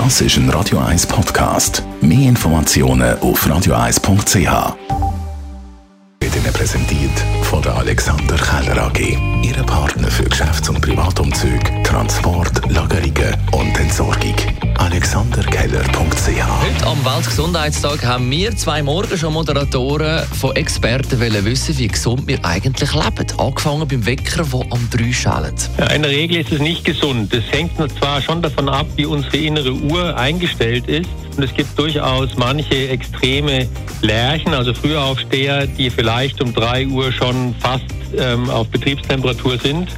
Das ist ein Radio 1 Podcast. Mehr Informationen auf radioeis.ch. Wird Ihnen präsentiert von der Alexander Keller AG, Ihrem Partner für Geschäfts- und Privatumzüge, Transport, Lagerungen und Entsorgung. alexanderkeller.ch. Heute am Weltgesundheitstag haben wir zwei Morgen schon Moderatoren von Experten wollen wissen, wie gesund wir eigentlich leben. Angefangen beim Wecker, der am 3 schellt. Ja, in der Regel ist es nicht gesund. Es hängt zwar schon davon ab, wie unsere innere Uhr eingestellt ist. Und es gibt durchaus manche extreme Lerchen, also Frühaufsteher, die vielleicht um 3 Uhr schon fast auf Betriebstemperatur sind.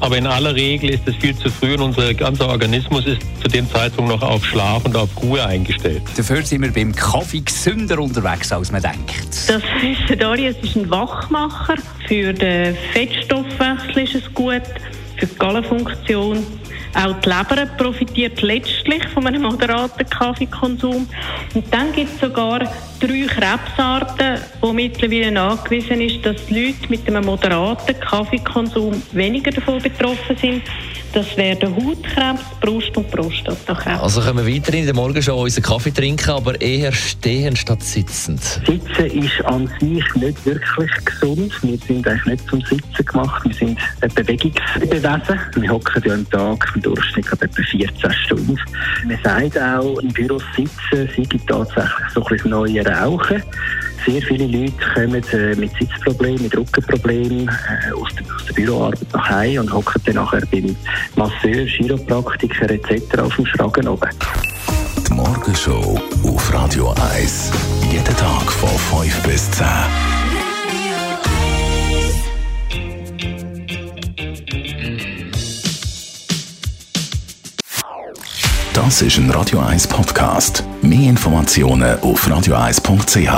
Aber in aller Regel ist es viel zu früh und unser ganzer Organismus ist zu dem Zeitpunkt noch auf Schlaf und auf Ruhe eingestellt. Dafür sind wir beim Kaffee gesünder unterwegs, als man denkt. Das wissen alle, es ist ein Wachmacher. Für den Fettstoffwechsel ist es gut, für die Gallenfunktion. Auch die Leber profitiert letztlich von einem moderaten Kaffeekonsum. Und dann gibt es sogar 3 Krebsarten, wo mittlerweile nachgewiesen ist, dass Leute mit einem moderaten Kaffeekonsum weniger davon betroffen sind. Das wären Hautkrebs, Brust- und Prostatakrebs. Also können wir weiterhin in der Morgenshow unseren Kaffee trinken, aber eher stehend statt sitzend. Sitzen ist an sich nicht wirklich gesund. Wir sind eigentlich nicht zum Sitzen gemacht. Wir sind ein Bewegungswesen. Wir hocken ja am Tag im Durchschnitt etwa 14 Stunden. Man sagt auch, im Büro sitzen sei tatsächlich so ein bisschen neue Rauchen. Sehr viele Leute kommen mit Sitzproblemen, mit Rückenproblemen aus der Büroarbeit nach Hause und hocken dann nachher beim Masseur, Chiropraktiker etc. auf dem Schragen oben. Die Morgenshow auf Radio 1. Jeden Tag von 5 bis 10. Das ist ein Radio 1 Podcast. Mehr Informationen auf radioeis.ch.